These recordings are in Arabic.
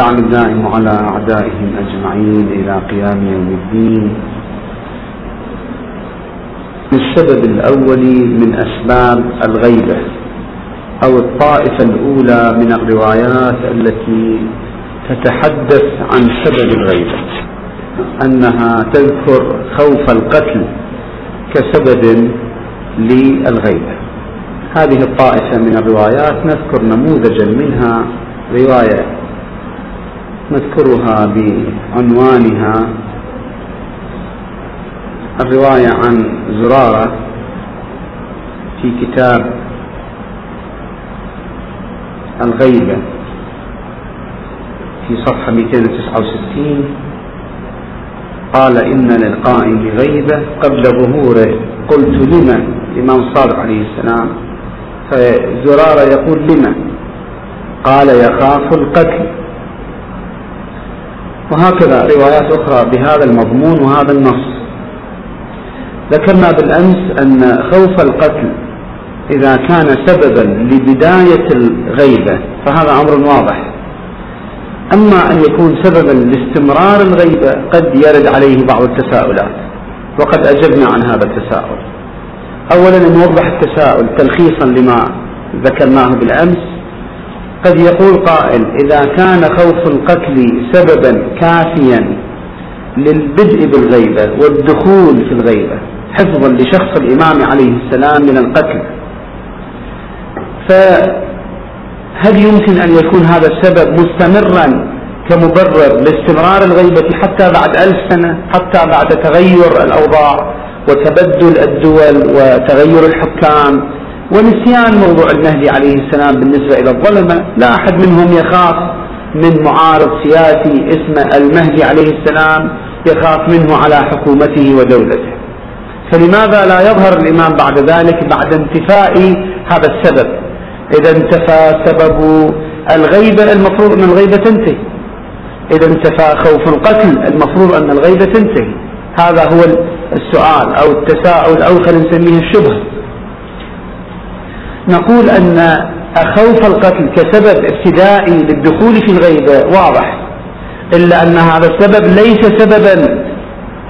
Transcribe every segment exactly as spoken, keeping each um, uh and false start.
واللعن الدائم على أعدائهم أجمعين إلى قيام يوم الدين. السبب الأول من أسباب الغيبة أو الطائفة الأولى من الروايات التي تتحدث عن سبب الغيبة أنها تذكر خوف القتل كسبب للغيبة. هذه الطائفة من الروايات نذكر نموذجا منها، رواية نذكرها بعنوانها الرواية عن زرارة في كتاب الغيبة في صفحة مئتين وتسعة وستين، قال: إن للقائم بغيبة قبل ظهوره قلت لمن، الإمام صادق عليه السلام، فزرارة يقول لمن؟ قال: يخاف القتل. وهكذا روايات أخرى بهذا المضمون وهذا النص. ذكرنا بالأمس أن خوف القتل إذا كان سببا لبداية الغيبة فهذا أمر واضح، أما أن يكون سببا لاستمرار الغيبة قد يرد عليه بعض التساؤلات، وقد أجبنا عن هذا التساؤل. أولا نوضح التساؤل تلخيصا لما ذكرناه بالأمس. قد يقول قائل: إذا كان خوف القتل سببا كافيا للبدء بالغيبة والدخول في الغيبة حفظا لشخص الإمام عليه السلام من القتل، فهل يمكن أن يكون هذا السبب مستمرا كمبرر لاستمرار الغيبة حتى بعد ألف سنة، حتى بعد تغير الأوضاع وتبدل الدول وتغير الحكام ونسيان موضوع المهدي عليه السلام بالنسبة إلى الظلمة؟ لا أحد منهم يخاف من معارض سياسي اسمه المهدي عليه السلام، يخاف منه على حكومته ودولته، فلماذا لا يظهر الإمام بعد ذلك بعد انتفاء هذا السبب؟ إذا انتفى سبب الغيبة المفروض أن الغيبة تنتهي، إذا انتفى خوف القتل المفروض أن الغيبة تنتهي. هذا هو السؤال أو التساؤل أو خلينا نسميه الشبهة. نقول أن خوف القتل كسبب ابتدائي للدخول في الغيبة واضح، إلا أن هذا السبب ليس سببا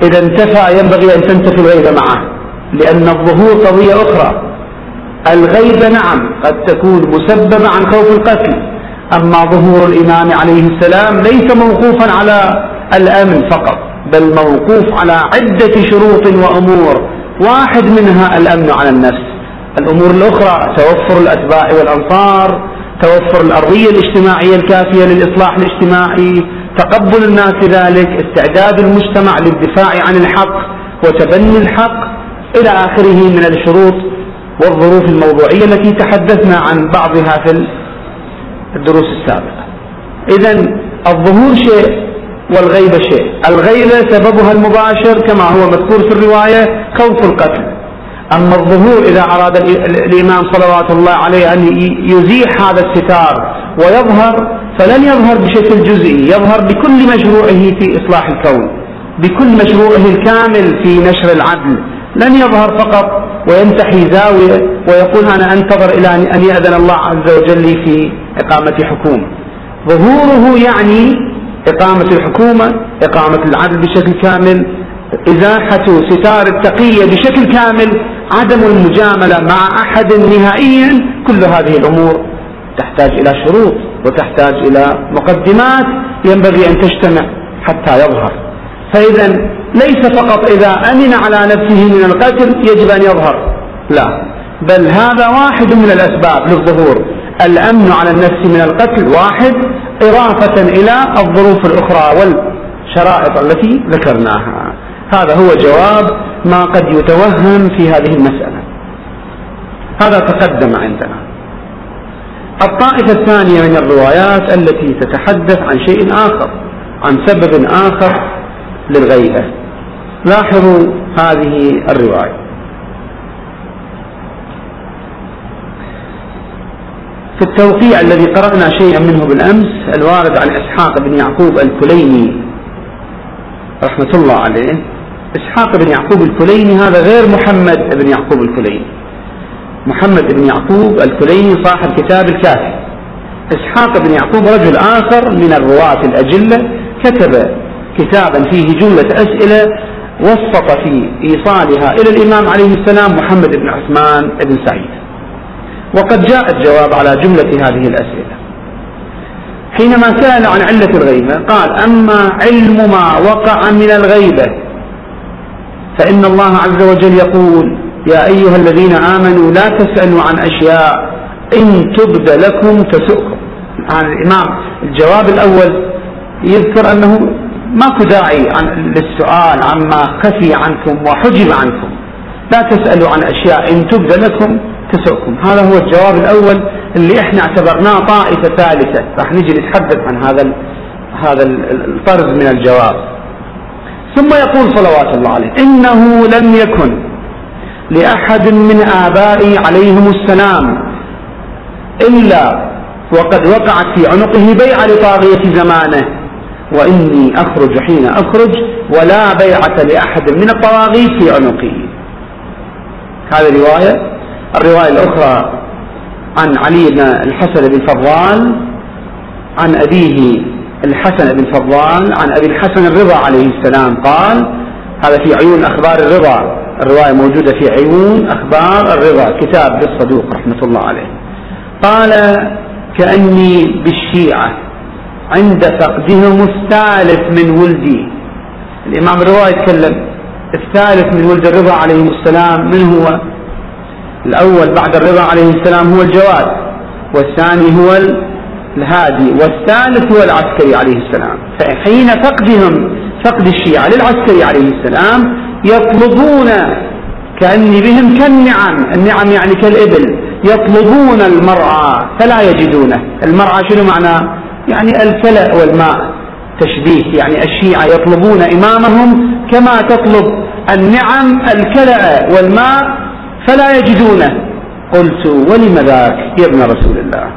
إذا انتفى ينبغي أن تنتفي الغيبة معه، لأن الظهور قضية أخرى. الغيبة نعم قد تكون مسببة عن خوف القتل، أما ظهور الإمام عليه السلام ليس موقوفا على الأمن فقط، بل موقوف على عدة شروط وأمور، واحد منها الأمن على النفس. الأمور الأخرى توفر الأتباع والأنصار، توفر الأرضية الاجتماعية الكافية للإصلاح الاجتماعي، تقبل الناس ذلك، استعداد المجتمع للدفاع عن الحق وتبني الحق، إلى آخره من الشروط والظروف الموضوعية التي تحدثنا عن بعضها في الدروس السابقة. إذن الظهور شيء والغيبة شيء. الغيبة سببها المباشر كما هو مذكور في الرواية خوف القتل، أما الظهور إذا أراد الإمام صلوات الله عليه أن يزيح هذا الستار ويظهر، فلن يظهر بشكل جزئي، يظهر بكل مشروعه في إصلاح الكون، بكل مشروعه الكامل في نشر العدل. لن يظهر فقط وينتحي زاوية ويقول أنا أنتظر إلى أن يأذن الله عز وجل في إقامة حكومة. ظهوره يعني إقامة الحكومة، إقامة العدل بشكل كامل، إزاحة ستار التقية بشكل كامل، عدم المجاملة مع أحد نهائيا. كل هذه الأمور تحتاج إلى شروط وتحتاج إلى مقدمات ينبغي أن تجتمع حتى يظهر. فإذا ليس فقط إذا أمن على نفسه من القتل يجب أن يظهر، لا، بل هذا واحد من الأسباب للظهور. الأمن على النفس من القتل واحد، إضافة إلى الظروف الأخرى والشرائط التي ذكرناها. هذا هو جواب ما قد يتوهم في هذه المسألة، هذا تقدم عندنا. الطائفة الثانية من الروايات التي تتحدث عن شيء آخر، عن سبب آخر للغيبة. لاحظوا هذه الرواية في التوقيع الذي قرأنا شيئا منه بالأمس، الوارد عن إسحاق بن يعقوب الكليني رحمة الله عليه. إسحاق بن يعقوب الكليني هذا غير محمد بن يعقوب الكليني. محمد بن يعقوب الكليني صاحب كتاب الكافي، إسحاق بن يعقوب رجل آخر من الرواة الأجلة كتب كتابا فيه جملة أسئلة وسط في إيصالها إلى الإمام عليه السلام محمد بن عثمان بن سعيد، وقد جاء الجواب على جملة هذه الأسئلة. حينما سأل عن علة الغيبة قال: أما علم ما وقع من الغيبة فإن الله عز وجل يقول: يا أيها الذين آمنوا لا تسألوا عن أشياء إن تبد لكم تسؤكم. عن الإمام الجواب الأول يذكر أنه ماكو داعي للسؤال عما خفي عنكم وحجب عنكم، لا تسألوا عن أشياء إن تبد لكم تسؤكم. هذا هو الجواب الأول اللي احنا اعتبرناه طائفة ثالثة، راح نجي نتحدث عن هذا هذا الطرز من الجواب. ثم يقول صلوات الله عليه: إنه لم يكن لأحد من آبائي عليهم السلام إلا وقد وقعت في عنقه بيعة لطاغية زمانه، وإني أخرج حين أخرج ولا بيعة لأحد من الطواغيت في عنقه. هذه رواية. الرواية الأخرى عن علي بن الحسن بن فضال عن أبيه الحسن بن فضال عن أبي الحسن الرضا عليه السلام قال، هذا في عيون أخبار الرضا، الرواية موجودة في عيون أخبار الرضا كتاب للصدوق رحمة الله عليه، قال: كأني بالشيعة عند فقدهم الثالث من ولدي. الإمام الرضا يتكلم، الثالث من ولد الرضا عليه السلام من هو؟ الأول بعد الرضا عليه السلام هو الجواد، والثاني هو الهادي، والثالث هو العسكري عليه السلام. فحين فقدهم فقد الشيعة للعسكري عليه السلام يطلبون كأني بهم كالنعم، النعم يعني كالإبل، يطلبون المرعى فلا يجدونه. المرعى شنو معنى؟ يعني الكلأ والماء، تشبيه، يعني الشيعة يطلبون إمامهم كما تطلب النعم الكلأ والماء فلا يجدونه. قلت: ولم ذاك يا ابن رسول الله؟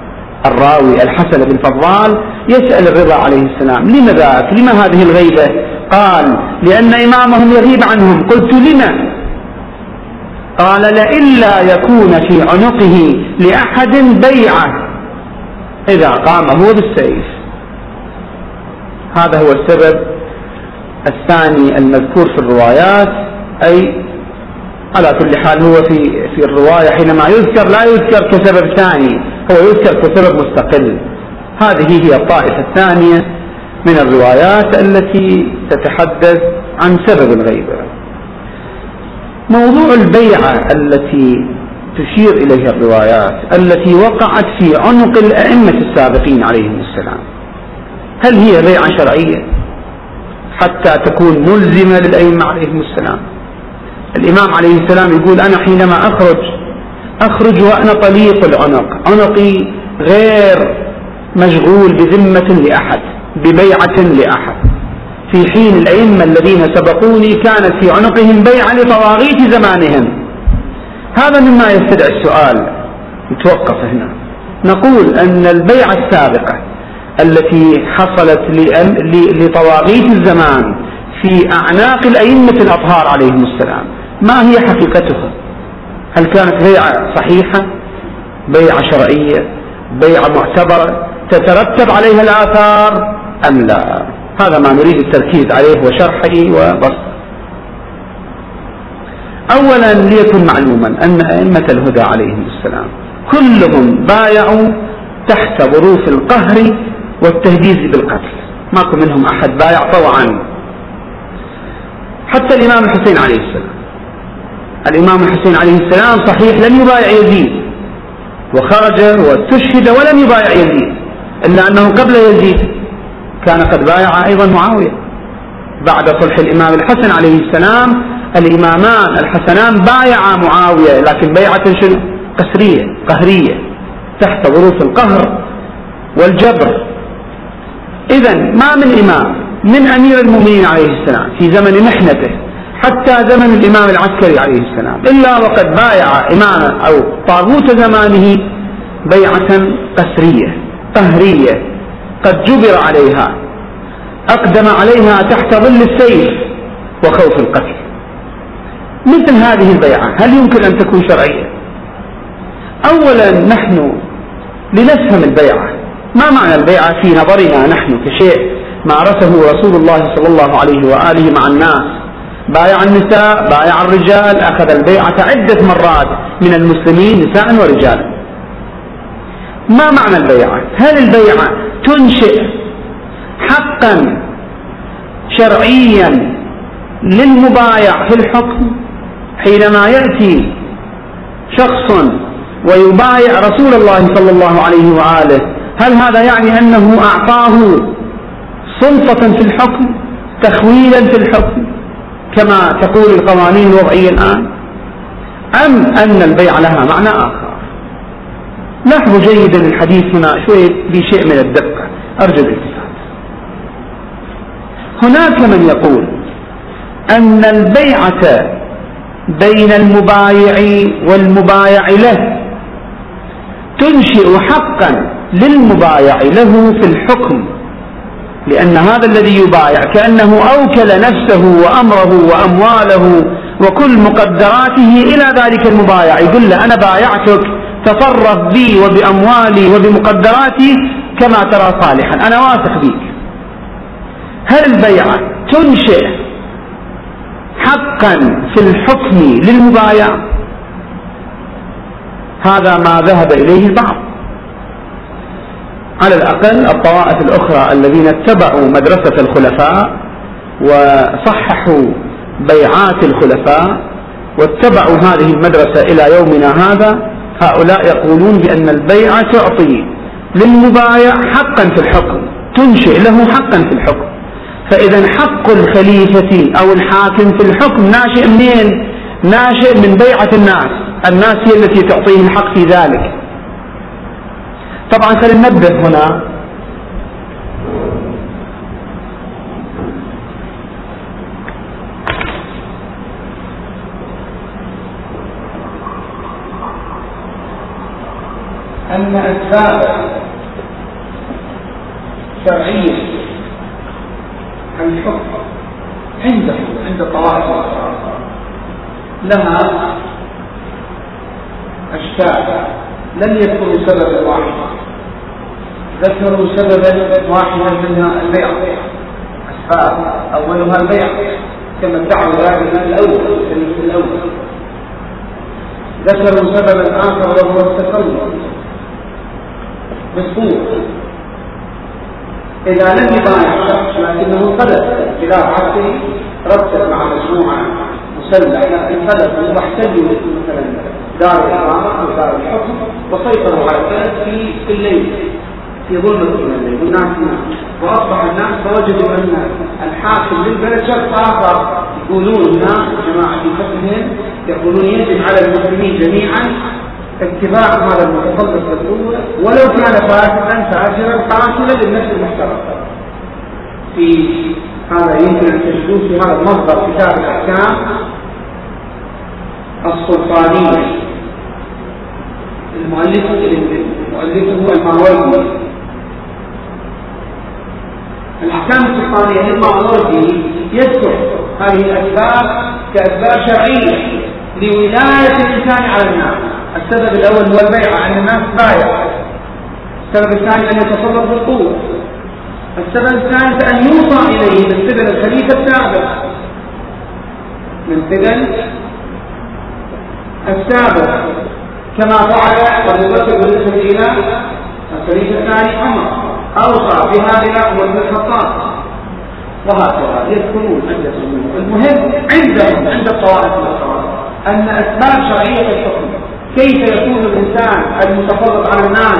الراوي الحسن بن فضال يسأل الرضا عليه السلام: لم ذاك؟ لما هذه الغيبة؟ قال: لأن إمامهم يغيب عنهم. قلت: لما؟ قال: لئلا يكون في عنقه لأحد بيعة إذا قام هو بالسيف. هذا هو السبب الثاني المذكور في الروايات. أي على كل حال هو في في الرواية حينما يذكر لا يذكر كسبب ثاني، هو يذكر كسبب مستقل. هذه هي الطائفة الثانية من الروايات التي تتحدث عن سبب الغيبة. موضوع البيعة التي تشير إليها الروايات التي وقعت في عنق الأئمة السابقين عليهم السلام، هل هي بيعة شرعية حتى تكون ملزمة للأئمة عليهم السلام؟ الإمام عليه السلام يقول: أنا حينما أخرج أخرج وأنا طليق العنق، عنقي غير مشغول بذمة لأحد، ببيعة لأحد. في حين الأئمة الذين سبقوني كانت في عنقهم بيعة لطواغيت زمانهم. هذا مما يستدعي السؤال، نتوقف هنا نقول أن البيعة السابقة التي حصلت لطواغيت الزمان في أعناق الأئمة الأطهار عليهم السلام، ما هي حقيقتها؟ هل كانت بيعة صحيحة، بيعة شرعية، بيعة معتبرة تترتب عليها الآثار أم لا؟ هذا ما نريد التركيز عليه وشرحه وبسطه. أولا، ليكن معلوما أن أئمة الهدى عليهم السلام كلهم بايعوا تحت ظروف القهر والتهديد بالقتل، ماكو منهم أحد بايع طوعا. حتى الإمام الحسين عليه السلام، الإمام الحسين عليه السلام صحيح لم يبايع يزيد، وخرج واستشهد ولم يبايع يزيد، إلا أنه قبل يزيد كان قد بايع أيضا معاوية. بعد صلح الإمام الحسن عليه السلام الإمامان الحسنان بايعا معاوية، لكن بيعة شنو؟ قسرية، قهرية، تحت ظروف القهر والجبر. إذا ما من إمام من أمير المؤمنين عليه السلام في زمن محنته حتى زمن الإمام العسكري عليه السلام إلا وقد بايع إماما أو طاغوت زمانه بيعة قسرية قهرية قد جبر عليها، أقدم عليها تحت ظل السيف وخوف القتل. مثل هذه البيعة هل يمكن أن تكون شرعية؟ أولا، نحن لنفهم البيعة ما معنى البيعة في نظرنا نحن كشيء معرفه رسول الله صلى الله عليه وآله مع الناس؟ بايع النساء، بايع الرجال، أخذ البيعة عدة مرات من المسلمين نساء ورجال. ما معنى البيعة؟ هل البيعة تنشئ حقا شرعيا للمبايع في الحكم؟ حينما يأتي شخص ويبايع رسول الله صلى الله عليه وآله، هل هذا يعني أنه أعطاه سلطة في الحكم، تخويلا في الحكم كما تقول القوانين الوضعية الآن، أم أن البيع لها معنى آخر؟ لاحظوا جيدا الحديث هنا شوية بشيء من الدقة، أرجو الالتفات. هناك من يقول أن البيعة بين المبايع والمبايع له تنشئ حقا للمبايع له في الحكم، لأن هذا الذي يبايع كأنه أوكل نفسه وأمره وأمواله وكل مقدراته إلى ذلك المبايع، يقول له أنا بايعتك تصرف بي وبأموالي وبمقدراتي كما ترى صالحا، أنا واثق بك. هل البيعة تنشئ حقا في الحكم للمبايع؟ هذا ما ذهب إليه البعض، على الأقل الطوائف الأخرى الذين اتبعوا مدرسة الخلفاء وصححوا بيعات الخلفاء واتبعوا هذه المدرسة إلى يومنا هذا، هؤلاء يقولون بأن البيعة تعطي للمبايع حقا في الحكم، تنشئ له حقا في الحكم. فإذا حق الخليفة أو الحاكم في الحكم ناشئ منين؟ ناشئ من بيعة الناس، الناس هي التي تعطيه الحق في ذلك. طبعا سننبه هنا أن أسباب شرعية الحكم عنده عند الطوائف لها أشياء لم يكونوا سببا واحدا، ذكروا سببا واحدا منها البيع، أسباب أولها البيع كما ادعوا ذلك الأول في الأول، ذكروا سببا آخر وهو التسلط بالقوة. إذا لم يبايع شخص لكنه انقلب خلاف عقله، رتب مع مجموعة مسلحة انقلبوا واحتلوا مثلا دار الإمارة ودار الحكم وسيطروا على الناس في في الليل، في ظلمة الليل والناس ناس، وأصبح الناس فوجدوا أن الحاكم للبلد شخص آخر. يقولون الناس جماعة في فتنهم يقولون يجب على المسلمين جميعا اتباع هذا المتخلص الأول ولو كان فاسقا فاجرا قاتلا للنفس المحترقة. في هذا يمكن أن تجدوه في هذا المصدر كتاب الأحكام السلطانية، المؤلف مؤلفه الماوردي. الأحكام السلطانية الماوردي يذكر هذه الأسباب كأسباب شرعية لولاية الإنسان على الناس. السبب الأول هو البيعة، أن الناس بايع. السبب الثاني أن يتصرف بالقوة. السبب الثالث أن يوصى إليه من قبل الخليفة السابق، من قبل السابق كما فعل أبو بكر بالنسبة إلى الخليفة الثاني عمر، أوصى بها إلى عمر بن الخطاب، وهكذا يذكرون أنهم. المهم عندهم عند الطوائف الأخرى أن أسباب شرعية الحكم، كيف يكون الإنسان المتفضل على الناس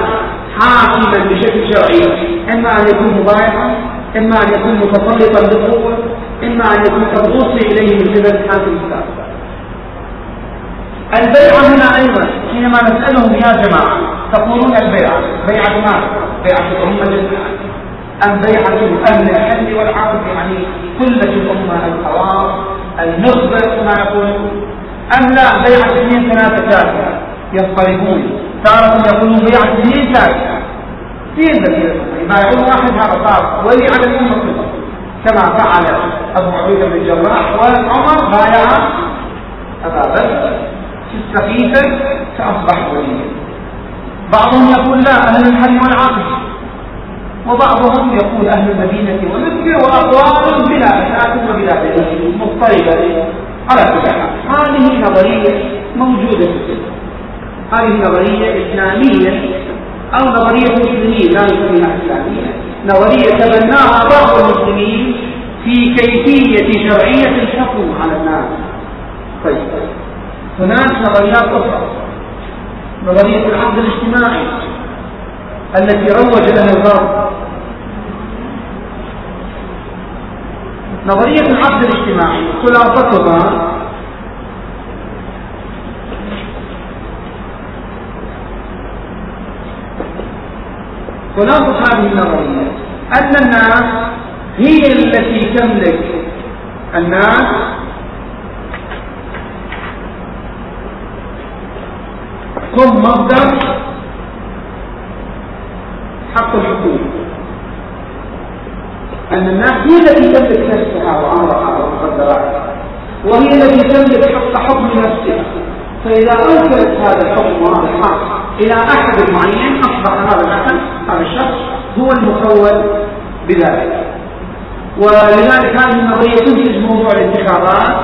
حاكما بشكل شرعي، إما أن يكون مبايعا، إما أن يكون متسلطا بالقوة، إما أن يكون قد أوصي إليه من قبل الحاكم السابق. البيعة هنا أيضا حينما نسألهم يا جماعة تقولون البيعة بيعة ماذا؟ بيعة الأمة للأمة أم بيعة الأمن الحل والعقد، يعني كلة الأمة القرار النصبة كما يقولون، أم لا بيعة اثنين ثلاثة ثالثة يضطربون، تعرفون يقولون بيعة اثنين ثالثة فين ذلك؟ ما يقول واحد هذا صار ولي على الأمة كلها كما فعل أبو عبيدة بن الجراح وعمر بايع أبا بكر سخيفا فأصبح وليا. بعضهم يقول لا أهل الحل والعقد وبعضهم يقول أهل المدينة ومكة وأقوال بلا أساس وبلا دليل مضطربة. على كل حال هذه نظرية موجودة في السنة، هذه نظرية إسلامية أو نظرية مسلمية لا نسميها إسلامية، نظرية تبناها بعض المسلمين في كيفية شرعية الحكم على الناس. طيب هناك نظريات أخرى، نظرية العقد الاجتماعي التي روج لها الغرب. نظرية العقد الاجتماعي خلاصتها خلاصة هذه النظرية أن الناس هي التي تملك، الناس هم مصدر حق الحكومة، أن الناس هي التي تملك نفسها وأمرها ومقدراتها، وهي التي تملك حق حكم نفسها. فإذا أنكرت هذا الحكم وهذا الحق إلى أحد معين أصبح هذا الأحد، هذا الشخص هو المخول بذلك. ولذلك هذه النظرية تنتج موضوع الانتخابات،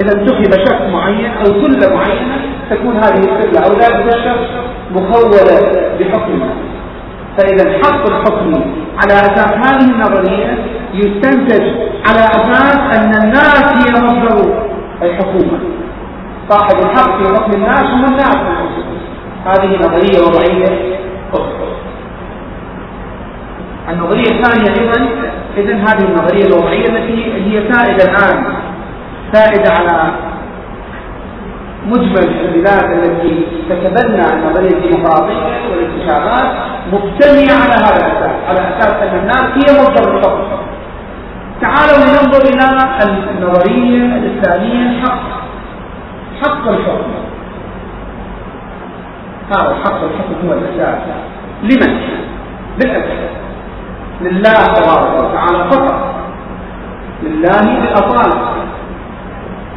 إذا انتخب شخص معين أو كل معينة تكون هذه الكلة أو ذلك الشخص مخولة بحكمه. فإذا الحق الحكمي على أساس هذه النظرية يستنتج على أساس أن الناس هي مصدر الحكومة، صاحب الحق في حكم الناس هم الناس. هذه نظرية وضعية أخرى. النظرية الثانية أيضا، إذن هذه النظرية الوضعية التي هي سائدة الآن، سائدة على مجمل البلاد التي تتبنى النظرية الديمقراطية والانتخابات، مبتنية على هذا الأساس، على أساس أن الناس هي مصدر الحكم. تعالوا ننظر إلى النظرية الثانية، الحق، حق الحكم. هذا حق الحكم هو الأساس لمن؟ بالأساس لله تبارك وتعالى فقط، لله بالأطالة،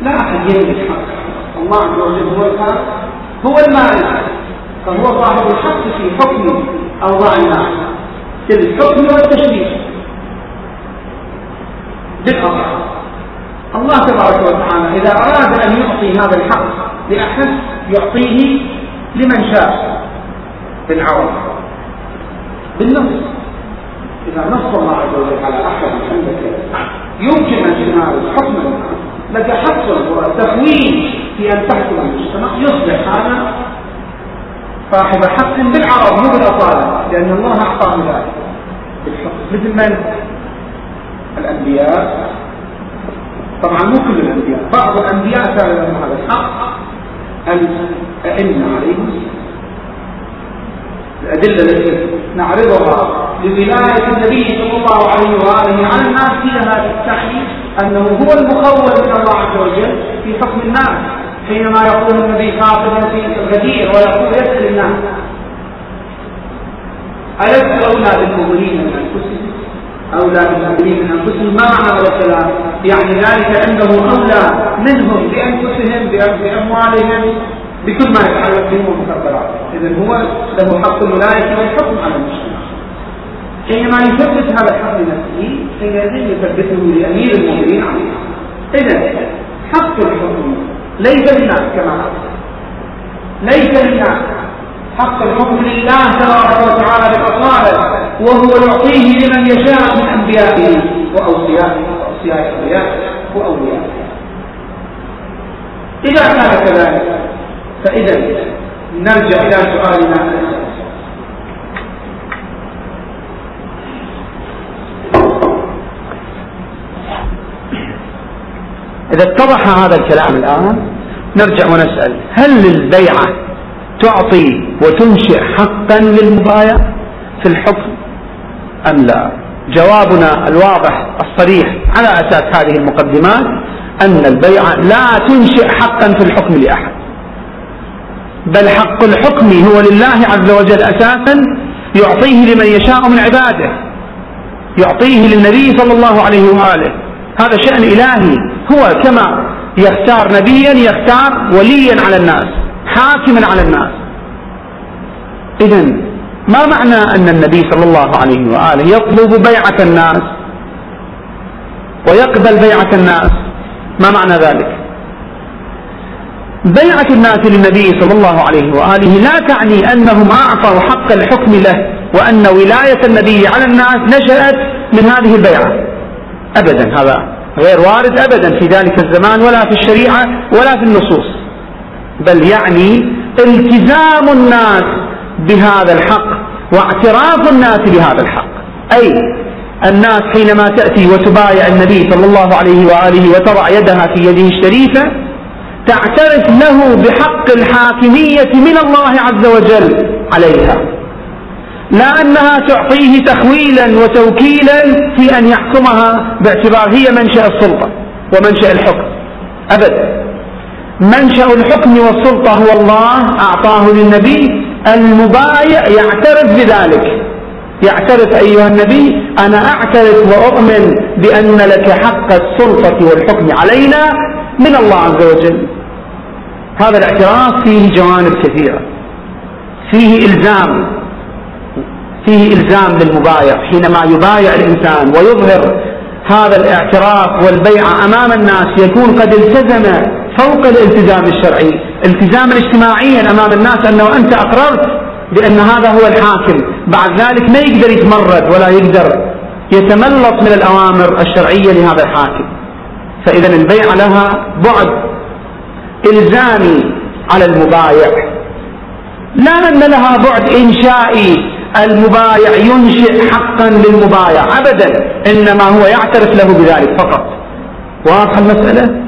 لا أحد يملك حق، الله عز وجل هو الحق، هو المالك، فهو صاحب الحق في حكم أوضاع الناس، في الحكم والتشريع بالأطالة. الله تبارك وتعالى إذا أراد أن يعطي هذا الحق لأحد يعطيه لمن شاء بالعوض بالنص. إذا نص الله عز وجل على أحد عندك يمكن أن تنال حكما، لك حق وتفويض في أن تحكم المجتمع، يصبح هذا صاحب حق بالعوض مو بالأطالة، لأن الله أعطاه ذلك بالحكم. مثل من؟ الأنبياء، طبعا مو كل الأنبياء، بعض الأنبياء سأل لهم هذا الحق الأئمة عليهم، الأدلة التي نعرضها لولاية النبي صلى الله عليه وآله على الناس فيها تستحي أنه هو المخول من الله عز وجل في حكم الناس، حينما يقول النبي خاطبا في الغدير ويقول يسأل الناس ألست أولى بالمؤمنين من أنفسهم، أولى بالمؤمنين من أنفسهم، ما معنى الكلام؟ يعني ذلك أنه أولى منهم بأنفسهم، بأموالهم، بكل ما يتعلق بهم ومقدراتهم. إذن هو له حق الولاية والحكم على المجتمع. حينما يثبت هذا الحق لنفسه حينئذ يثبته لأمير المؤمنين عليه. إذن حق الحكم ليس للناس كما قال، ليس للناس، حق الحكم لله تبارك وتعالى بالأطالة، وهو يعطيه لمن يشاء من أنبيائه وأوصيائه وأوصياء أنبيائه وأوليائه. إذا كان كذلك فإذا نرجع إلى سؤالنا، إذا اتضح هذا الكلام الآن نرجع ونسأل: هل البيعة تعطي وتنشئ حقا للمبايع في الحكم أم لا؟ جوابنا الواضح الصريح على أساس هذه المقدمات أن البيعة لا تنشئ حقا في الحكم لأحد، بل حق الحكم هو لله عز وجل أساسا، يعطيه لمن يشاء من عباده، يعطيه للنبي صلى الله عليه وآله، هذا شأن إلهي، هو كما يختار نبيا يختار وليا على الناس، حاكما على الناس. إذن ما معنى أن النبي صلى الله عليه وآله يطلب بيعة الناس ويقبل بيعة الناس؟ ما معنى ذلك؟ بيعة الناس للنبي صلى الله عليه وآله لا تعني أنهم أعطوا حق الحكم له، وأن ولاية النبي على الناس نشأت من هذه البيعة، أبدا، هذا غير وارد أبدا في ذلك الزمان ولا في الشريعة ولا في النصوص، بل يعني التزام الناس بهذا الحق واعتراف الناس بهذا الحق. أي الناس حينما تأتي وتبايع النبي صلى الله عليه وآله وتضع يدها في يده الشريفة تعترف له بحق الحاكمية من الله عز وجل عليها، لا أنها تعطيه تخويلا وتوكيلا في أن يحكمها باعتبار هي منشأ السلطة ومنشأ الحكم، أبدا. منشأ الحكم والسلطة هو الله، أعطاه للنبي، المبايع يعترف بذلك، يعترف: أيها النبي أنا أعترف وأؤمن بأن لك حق السلطة والحكم علينا من الله عز وجل. هذا الاعتراف فيه جوانب كثيرة، فيه إلزام، فيه إلزام للمبايع حينما يبايع الإنسان ويظهر هذا الاعتراف والبيع أمام الناس، يكون قد التزم فوق الالتزام الشرعي التزاما اجتماعيا أمام الناس أنه أنت أقررت بأن هذا هو الحاكم، بعد ذلك ما يقدر يتمرد ولا يقدر يتملص من الأوامر الشرعية لهذا الحاكم. فإذا البيع لها بعد إلزامي على المبايع، لا أن لها بعد إنشائي، المبايع ينشئ حقا للمبايع، أبدا، إنما هو يعترف له بذلك فقط. واضحة المسألة؟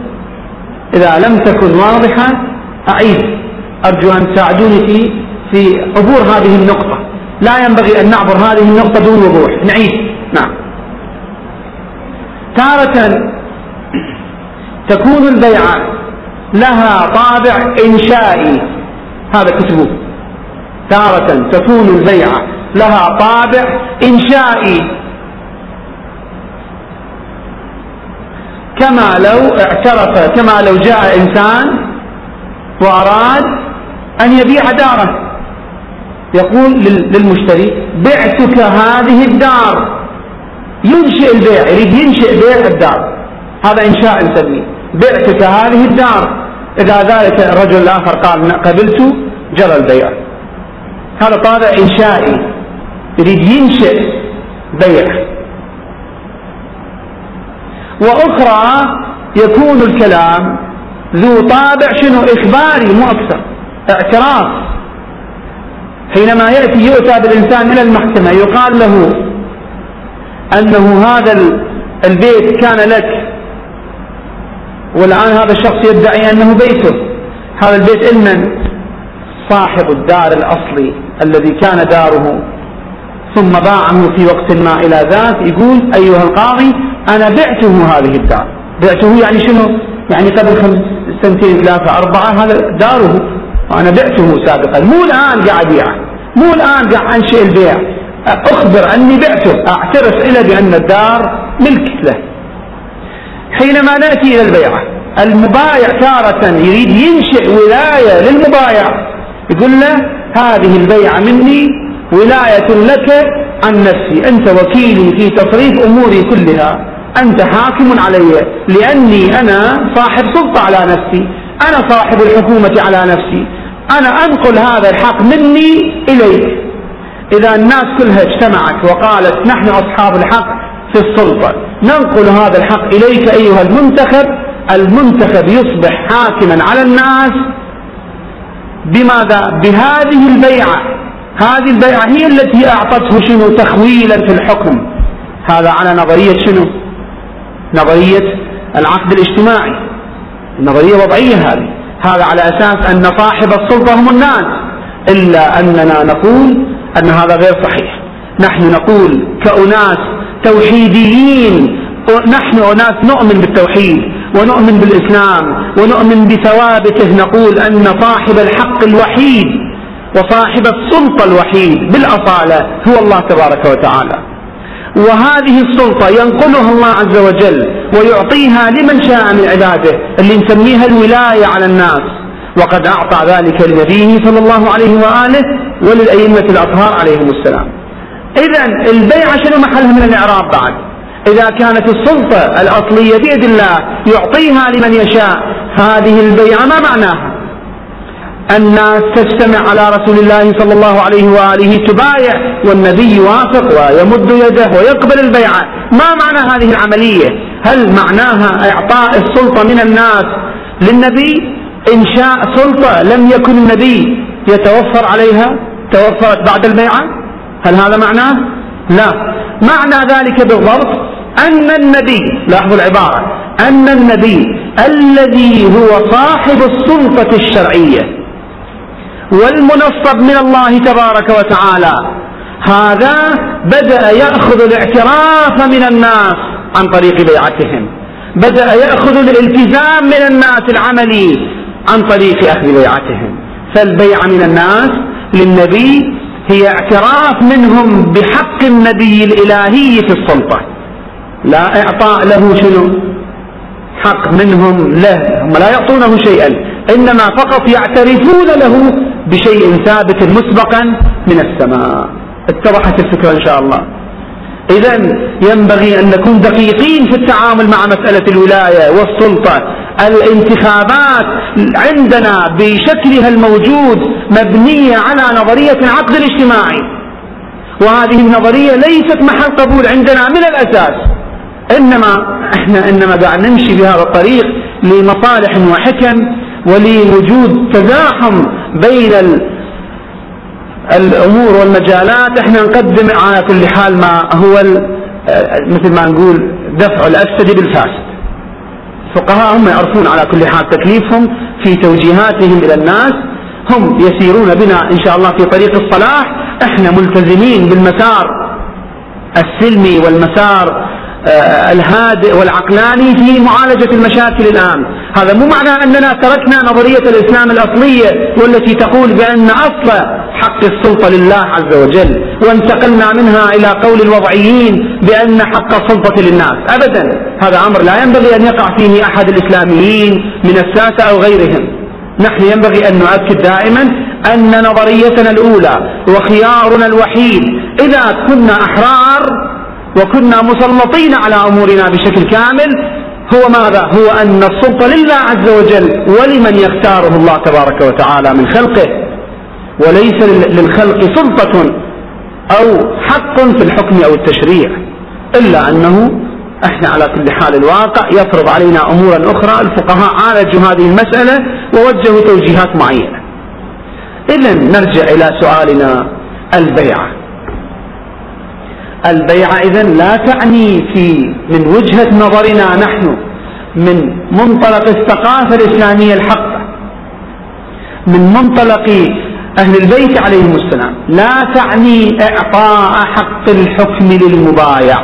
إذا لم تكن واضحة أعيد، أرجو أن تساعدوني في في عبور هذه النقطة، لا ينبغي أن نعبر هذه النقطة دون وضوح. نعيد. نعم. تارة تكون البيعة لها طابع إنشائي، هذا كتبه، تارة تكون البيعة لها طابع إنشائي، كما لو اعترف، كما لو جاء إنسان وأراد أن يبيع داره، يقول للمشتري: بعتك هذه الدار، ينشئ البيع، يريد ينشئ بيع الدار، هذا إنشاء نسميه، بعتك هذه الدار. إذا ذلك الرجل الآخر قال: قبلت، جرى البيع. هذا طابع إنشائي، يريد ينشئ بيع. وأخرى يكون الكلام ذو طابع شنو؟ إخباري، مو أكثر، اعتراف. حينما يأتي يؤتى بالإنسان إلى المحكمة يقال له أنه هذا البيت كان لك، والآن هذا الشخص يدعي أنه بيته، هذا البيت إلمن؟ صاحب الدار الأصلي الذي كان داره ثم باعه في وقت ما إلى ذات، يقول: أيها القاضي أنا بعته هذه الدار. بعته يعني شنو؟ يعني قبل خمس سنتين ثلاثة أربعة هذا داره، أنا بعته سابقا، مو الآن قاعد أبيعه، مو الآن قاعد أنشئ البيع، أخبر أني بعته، أعترف إلى بأن الدار ملك له. حينما نأتي إلى البيعة، المبايع تارة يريد ينشئ ولاية للمبايع، يقول له: هذه البيعة مني ولاية لك عن نفسي، أنت وكيلي في تصريف أموري كلها، أنت حاكم علي، لأني أنا صاحب سلطة على نفسي، أنا صاحب الحكومة على نفسي، أنا أنقل هذا الحق مني إليك. إذا الناس كلها اجتمعت وقالت: نحن أصحاب الحق في السلطة، ننقل هذا الحق إليك أيها المنتخب، المنتخب يصبح حاكما على الناس. بماذا؟ بهذه البيعة. هذه البيعة هي التي أعطته شنو؟ تخويلا في الحكم. هذا على نظرية شنو؟ نظرية العقد الاجتماعي، النظرية وضعية هذه، هذا على أساس أن صاحب السلطة هم الناس، إلا أننا نقول أن هذا غير صحيح. نحن نقول كأناس توحيديين، نحن أناس نؤمن بالتوحيد ونؤمن بالإسلام ونؤمن بثوابته، نقول أن صاحب الحق الوحيد وصاحب السلطة الوحيد بالأصالة هو الله تبارك وتعالى، وهذه السلطة ينقلها الله عز وجل ويعطيها لمن شاء من عباده، اللي نسميها الولاية على الناس. وقد أعطى ذلك لنبيه صلى الله عليه وآله وللأئمة الأطهار عليهم السلام. إذن البيعة شنو محلها من الإعراب بعد؟ إذا كانت السلطة الأصلية بيد الله يعطيها لمن يشاء، هذه البيعة ما معناها؟ الناس تجتمع على رسول الله صلى الله عليه وآله تبايع، والنبي يوافق ويمد يده ويقبل البيعة. ما معنى هذه العملية؟ هل معناها إعطاء السلطة من الناس للنبي، إنشاء سلطة لم يكن النبي يتوفر عليها توفرت بعد البيعة؟ هل هذا معناه؟ لا. معنى ذلك بالضبط أن النبي، لاحظوا العبارة، أن النبي الذي هو صاحب السلطة الشرعية والمنصب من الله تبارك وتعالى، هذا بدأ يأخذ الاعتراف من الناس عن طريق بيعتهم، بدأ يأخذ الالتزام من الناس العملي عن طريق أخذ بيعتهم. فالبيعة من الناس للنبي هي اعتراف منهم بحق النبي الإلهي في السلطة، لا إعطاء له شنو حق منهم له، هم لا يعطونه شيئا، إنما فقط يعترفون له بشيء ثابت مسبقا من السماء. اتضحت الفكرة إن شاء الله؟ إذن ينبغي أن نكون دقيقين في التعامل مع مسألة الولاية والسلطة. الانتخابات عندنا بشكلها الموجود مبنية على نظرية العقد الاجتماعي، وهذه النظرية ليست محل قبول عندنا من الأساس، إنما إحنا إنما قاعد نمشي بهذا الطريق لمصالح وحكم ولوجود تزاحم بين الأمور والمجالات. إحنا نقدم على كل حال ما هو مثل ما نقول دفع الأفسد بالفاسد. الفقهاء هم يعرفون على كل حال تكليفهم في توجيهاتهم إلى الناس، هم يسيرون بنا إن شاء الله في طريق الصلاح، إحنا ملتزمين بالمسار السلمي والمسار الهادئ والعقلاني في معالجة المشاكل الآن. هذا مو معنى أننا تركنا نظرية الإسلام الأصلية والتي تقول بأن أصل حق السلطة لله عز وجل، وانتقلنا منها إلى قول الوضعيين بأن حق السلطة للناس. أبدا، هذا أمر لا ينبغي أن يقع فيه أحد الإسلاميين من الساسة أو غيرهم. نحن ينبغي أن نؤكد دائما أن نظريتنا الأولى وخيارنا الوحيد إذا كنا أحرار وكنا مسلطين على أمورنا بشكل كامل هو ماذا؟ هو أن السلطة لله عز وجل ولمن يختاره الله تبارك وتعالى من خلقه، وليس للخلق سلطة أو حق في الحكم أو التشريع. إلا أنه احنا على كل حال الواقع يفرض علينا أمورا أخرى. الفقهاء عالجوا هذه المسألة ووجهوا توجيهات معينة. إذن نرجع إلى سؤالنا، البيعة البيعة إذن لا تعني في من وجهة نظرنا نحن من منطلق الثقافة الإسلامية الحقة، من منطلق أهل البيت عليهم السلام، لا تعني إعطاء حق الحكم للمبايع،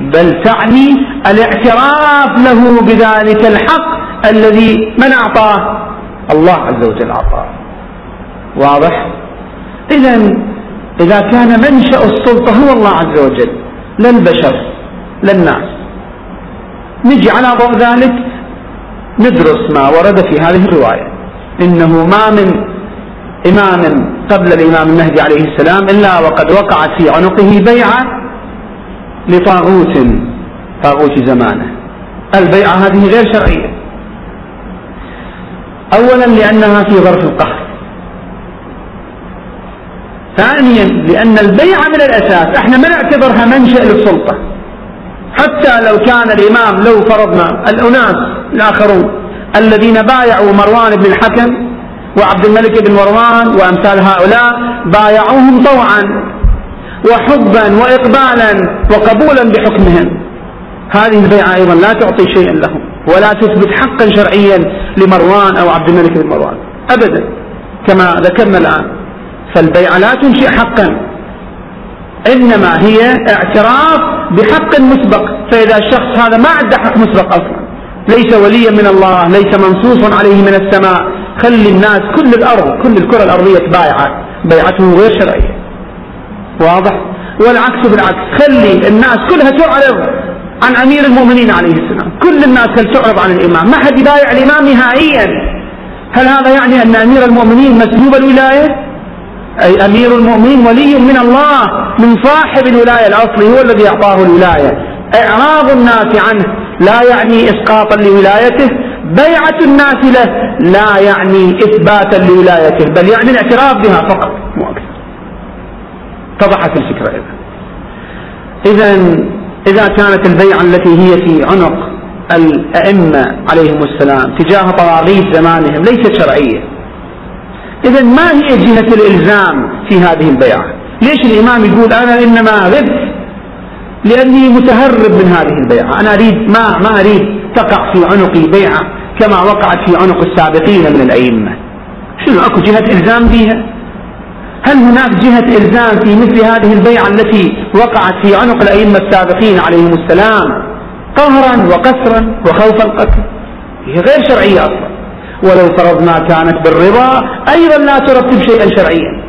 بل تعني الاعتراف له بذلك الحق الذي من أعطاه؟ الله عز وجل أعطاه. واضح؟ إذن إذا كان منشأ السلطة هو الله عز وجل لا البشر لا الناس، نجي على ضوء ذلك ندرس ما ورد في هذه الرواية، إنه ما من إمام قبل الإمام المهدي عليه السلام إلا وقد وقعت في عنقه بيعة لطاغوت، طاغوت زمانه. البيعة هذه غير شرعية، أولا لأنها في ظرف القهر، ثانيا لأن البيعة من الأساس احنا ما نعتبرها منشأ للسلطة، حتى لو كان الإمام، لو فرضنا الأناس الآخرون الذين بايعوا مروان بن الحكم وعبد الملك بن مروان وأمثال هؤلاء، بايعوهم طوعا وحبا وإقبالا وقبولا بحكمهم، هذه البيعة أيضا لا تعطي شيئا لهم ولا تثبت حقا شرعيا لمروان أو عبد الملك بن مروان أبدا كما ذكرنا الآن. فالبيعة لا تنشئ حقا، إنما هي اعتراف بحق مسبق. فإذا الشخص هذا ما عنده حق مسبق أصلا، ليس وليا من الله، ليس منصوصا عليه من السماء، خلي الناس كل الأرض كل الكرة الأرضية تبايعه، بيعته غير شرعية. واضح؟ والعكس بالعكس، خلي الناس كلها تعرض عن أمير المؤمنين عليه السلام، كل الناس هل تعرض عن الإمام، ما حد يبايع الإمام نهائيا. هل هذا يعني أن أمير المؤمنين مسلوب الولاية؟ أي أمير المؤمنين ولي من الله من صاحب الولاية الأصلي، هو الذي أعطاه الولاية. إعراض الناس عنه لا يعني إسقاطا لولايته، بيعة الناس له لا يعني إثباتا لولايته، بل يعني الاعتراف بها فقط مو أكثر. اتضحت الفكرة إذا. إذن إذا كانت البيعة التي هي في عنق الأئمة عليهم السلام تجاه طواغيت زمانهم ليست شرعية، إذن ما هي جهة الإلزام في هذه البيعة؟ ليش الإمام يقول أنا إنما غبت لأني متهرب من هذه البيعة، أنا أريد ما ما أريد تقع في عنق البيعة كما وقعت في عنق السابقين من الأئمة؟ شنو أكو جهة إلزام بها؟ هل هناك جهة إلزام في مثل هذه البيعة التي وقعت في عنق الأئمة السابقين عليهم السلام قهرا وقسرا وخوف القتل؟ هي غير شرعية أصلا، ولو فرضنا كانت بالرضا أيضا لا ترتب شيئا شرعيا.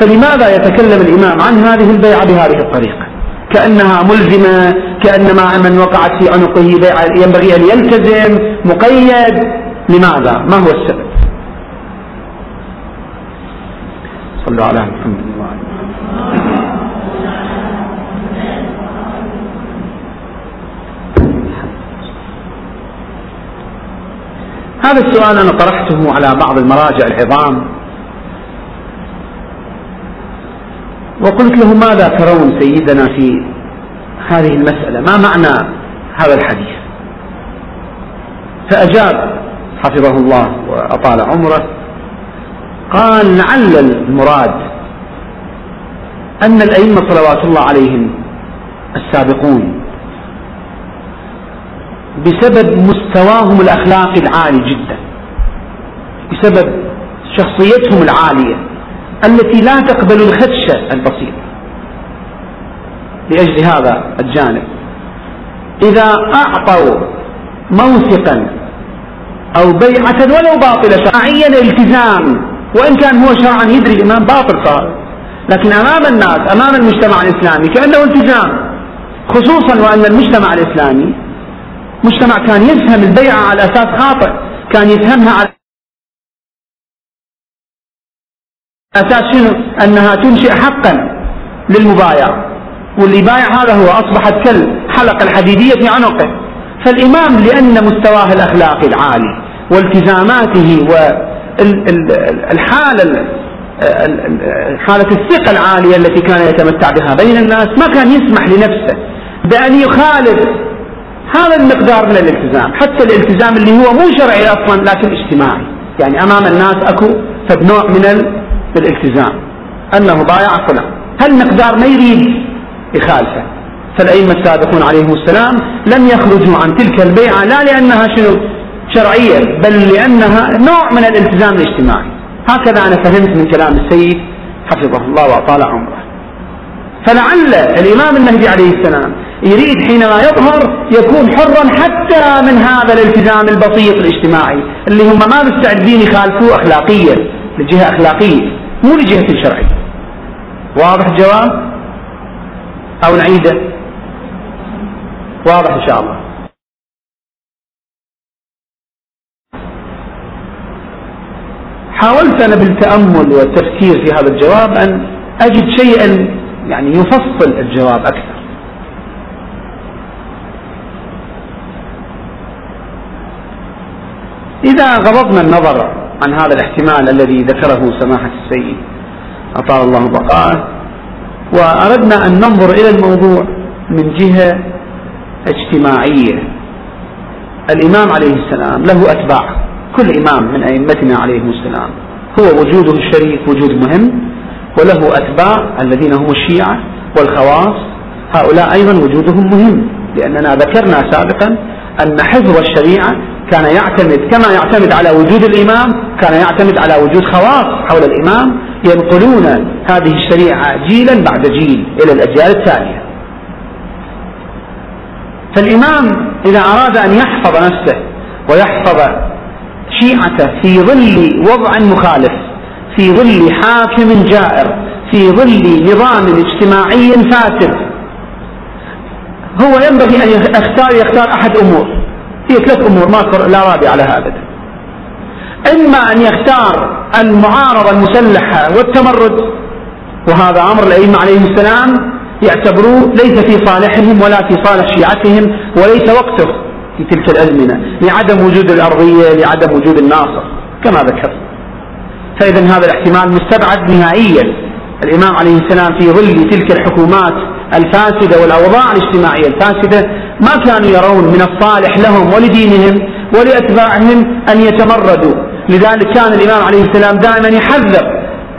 فلماذا يتكلم الإمام عن هذه البيعة بهذه الطريقة كأنها ملزمة، كأنما من وقعت في عنقه بيعة ينبغي أن يلتزم مقيد؟ لماذا؟ ما هو السبب؟ صلوا على محمد. هذا السؤال أنا طرحته على بعض المراجع العظام وقلت له ماذا ترون سيدنا في هذه المسألة، ما معنى هذا الحديث؟ فأجاب حفظه الله وأطال عمره، قال لعل المراد أن الأئمة صلوات الله عليهم السابقون بسبب مستواهم الأخلاقي العالي جدا، بسبب شخصيتهم العالية التي لا تقبل الخدشة البسيطة، لأجل هذا الجانب إذا أعطوا موثقا أو بيعة ولو باطلة شرعيا التزام، وإن كان هو شرعا يدري الإمام باطل صار، لكن أمام الناس أمام المجتمع الإسلامي كأنه التزام، خصوصا وأن المجتمع الإسلامي مجتمع كان يفهم البيعة على أساس خاطئ، كان يفهمها على أساس شنو؟ أنها تنشئ حقا للمبايع، واللي بايع هذا هو أصبحت كالحلقة الحديدية في عنقه. فالإمام لأن مستواه الأخلاقي العالي والتزاماته والحالة حالة الثقة العالية التي كان يتمتع بها بين الناس ما كان يسمح لنفسه بأن يخالف هذا المقدار من الالتزام، حتى الالتزام اللي هو مو شرعي أصلا لكن اجتماعي، يعني أمام الناس أكو فبنوع من ال بالالتزام أنه بايع فلان، هل مقدار ما يريد يخالفه. فالأئمة السابقون عليهم السلام لم يخرجوا عن تلك البيعة لا لأنها شنو شرعية، بل لأنها نوع من الالتزام الاجتماعي. هكذا أنا فهمت من كلام السيد حفظه الله وأطال عمره. فلعل الإمام المهدي عليه السلام يريد حينما يظهر يكون حرا حتى من هذا الالتزام البسيط الاجتماعي اللي هم ما مستعدين يخالفوه أخلاقيا، لجهة أخلاقية مو لجهة شرعية. واضح الجواب أو نعيده؟ واضح إن شاء الله. حاولت أنا بالتأمل والتفكير في هذا الجواب أن أجد شيئا يعني يفصل الجواب أكثر. إذا غضضنا النظر عن هذا الاحتمال الذي ذكره سماحة السيد أطال الله بقاءه وأردنا أن ننظر إلى الموضوع من جهة اجتماعية، الإمام عليه السلام له أتباع، كل إمام من أئمتنا عليهم السلام هو وجوده الشريف وجود مهم، وله أتباع الذين هم الشيعة والخواص، هؤلاء أيضا وجودهم مهم، لأننا ذكرنا سابقا أن حفظ الشريعة كان يعتمد كما يعتمد على وجود الإمام كان يعتمد على وجود خواص حول الإمام ينقلون هذه الشريعة جيلا بعد جيل إلى الأجيال التالية. فالإمام إذا أراد أن يحفظ نفسه ويحفظ شيعته في ظل وضع مخالف، في ظل حاكم جائر، في ظل نظام اجتماعي فاسد، هو ينبغي أن يختار يختار أحد أمور، هي ثلاث أمور ما لا رابعة لها أبدا. إما أن يختار المعارضة المسلحة والتمرد، وهذا أمر الأئمة عليهم السلام يعتبروه ليس في صالحهم ولا في صالح شيعتهم وليس وقته في تلك الأزمنة، لعدم وجود الأرضية، لعدم وجود الناصر كما ذكرت. فإذا هذا الاحتمال مستبعد نهائيا. الإمام عليه السلام في ظل تلك الحكومات الفاسدة والأوضاع الاجتماعية الفاسدة ما كانوا يرون من الصالح لهم ولدينهم ولأتباعهم أن يتمردوا، لذلك كان الإمام عليه السلام دائما يحذر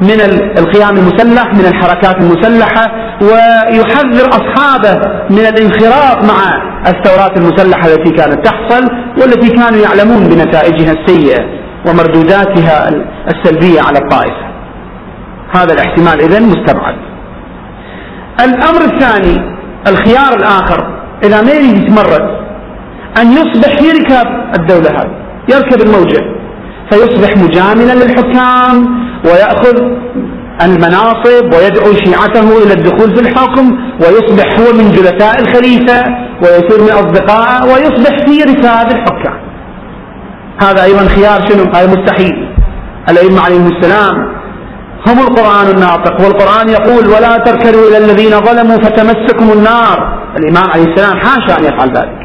من القيام المسلح، من الحركات المسلحة، ويحذر أصحابه من الانخراط مع الثورات المسلحة التي كانت تحصل والتي كانوا يعلمون بنتائجها السيئة ومردوداتها السلبية على الطائفة. هذا الاحتمال إذن مستبعد. الأمر الثاني، الخيار الآخر، إذا ما يريد يتمرد أن يصبح يركب الدولة هذه، يركب الموجة، فيصبح مجاملا للحكام ويأخذ المناصب ويدعو شيعته إلى الدخول في الحكم، ويصبح هو من جلساء الخليفة ويصير من أصدقائه ويصبح في ركاب الحكام. هذا أيضا خيار شنو؟ هذا مستحيل. الأئمة عليهم السلام هم القرآن الناطق، والقرآن يقول ولا تركنوا إلى الذين ظلموا فتمسكم النار. الإمام عليه السلام حاشا أن يفعل ذلك،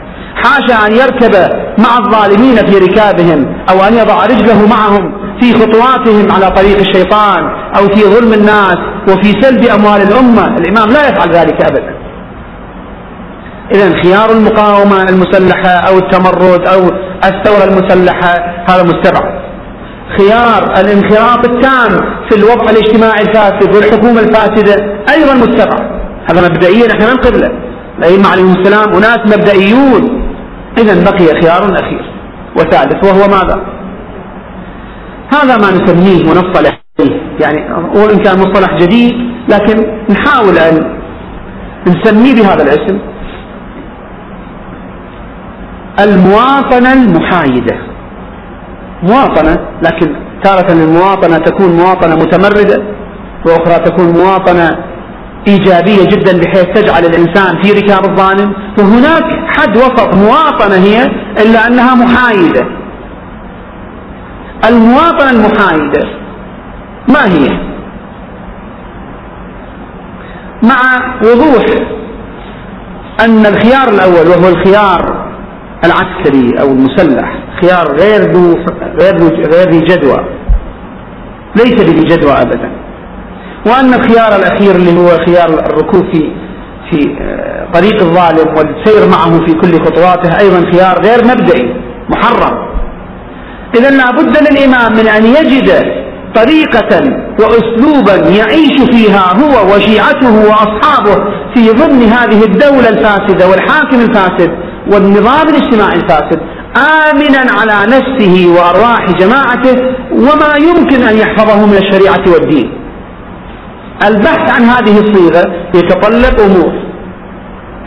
حاشا أن يركب مع الظالمين في ركابهم، أو أن يضع رجله معهم في خطواتهم على طريق الشيطان، أو في ظلم الناس وفي سلب أموال الأمة. الإمام لا يفعل ذلك أبدا. إذن خيار المقاومة المسلحة أو التمرد أو الثورة المسلحة هذا مستبعد. خيار الانخراط التام في الوضع الاجتماعي الفاسد والحكومة الفاسدة أيضا مستبعد. هذا مبدئيا نحن ننقذ له. الأئمة عليهم السلام أناس مبدئيون. إذن بقي خيار أخير وثالث، وهو ماذا؟ هذا ما نسميه منصلح، يعني هو إن كان مصطلح جديد لكن نحاول أن نسميه بهذا الاسم، المواطنة المحايدة. مواطنة، لكن تارة المواطنة تكون مواطنة متمردة، وأخرى تكون مواطنة إيجابية جدا بحيث تجعل الإنسان في ركاب الظالم، وهناك حد وسط. مواطنة هي إلا أنها محايدة. المواطنة المحايدة ما هي؟ مع وضوح أن الخيار الأول وهو الخيار العسكري أو المسلح خيار غير ذو غير ذي جدوى، ليس ذي جدوى أبدا، وأن الخيار الأخير اللي هو خيار الركوب في في طريق الظالم والسير معه في كل خطواته أيضا خيار غير مبدئي محرم. إذن لابد للإمام من أن يجد طريقة وأسلوبا يعيش فيها هو وشيعته وأصحابه في ضمن هذه الدولة الفاسدة والحاكم الفاسد والنظام الاجتماعي الفاسد، آمنا على نفسه وأرواح جماعته وما يمكن أن يحفظه من الشريعة والدين. البحث عن هذه الصيغة يتطلب أمور،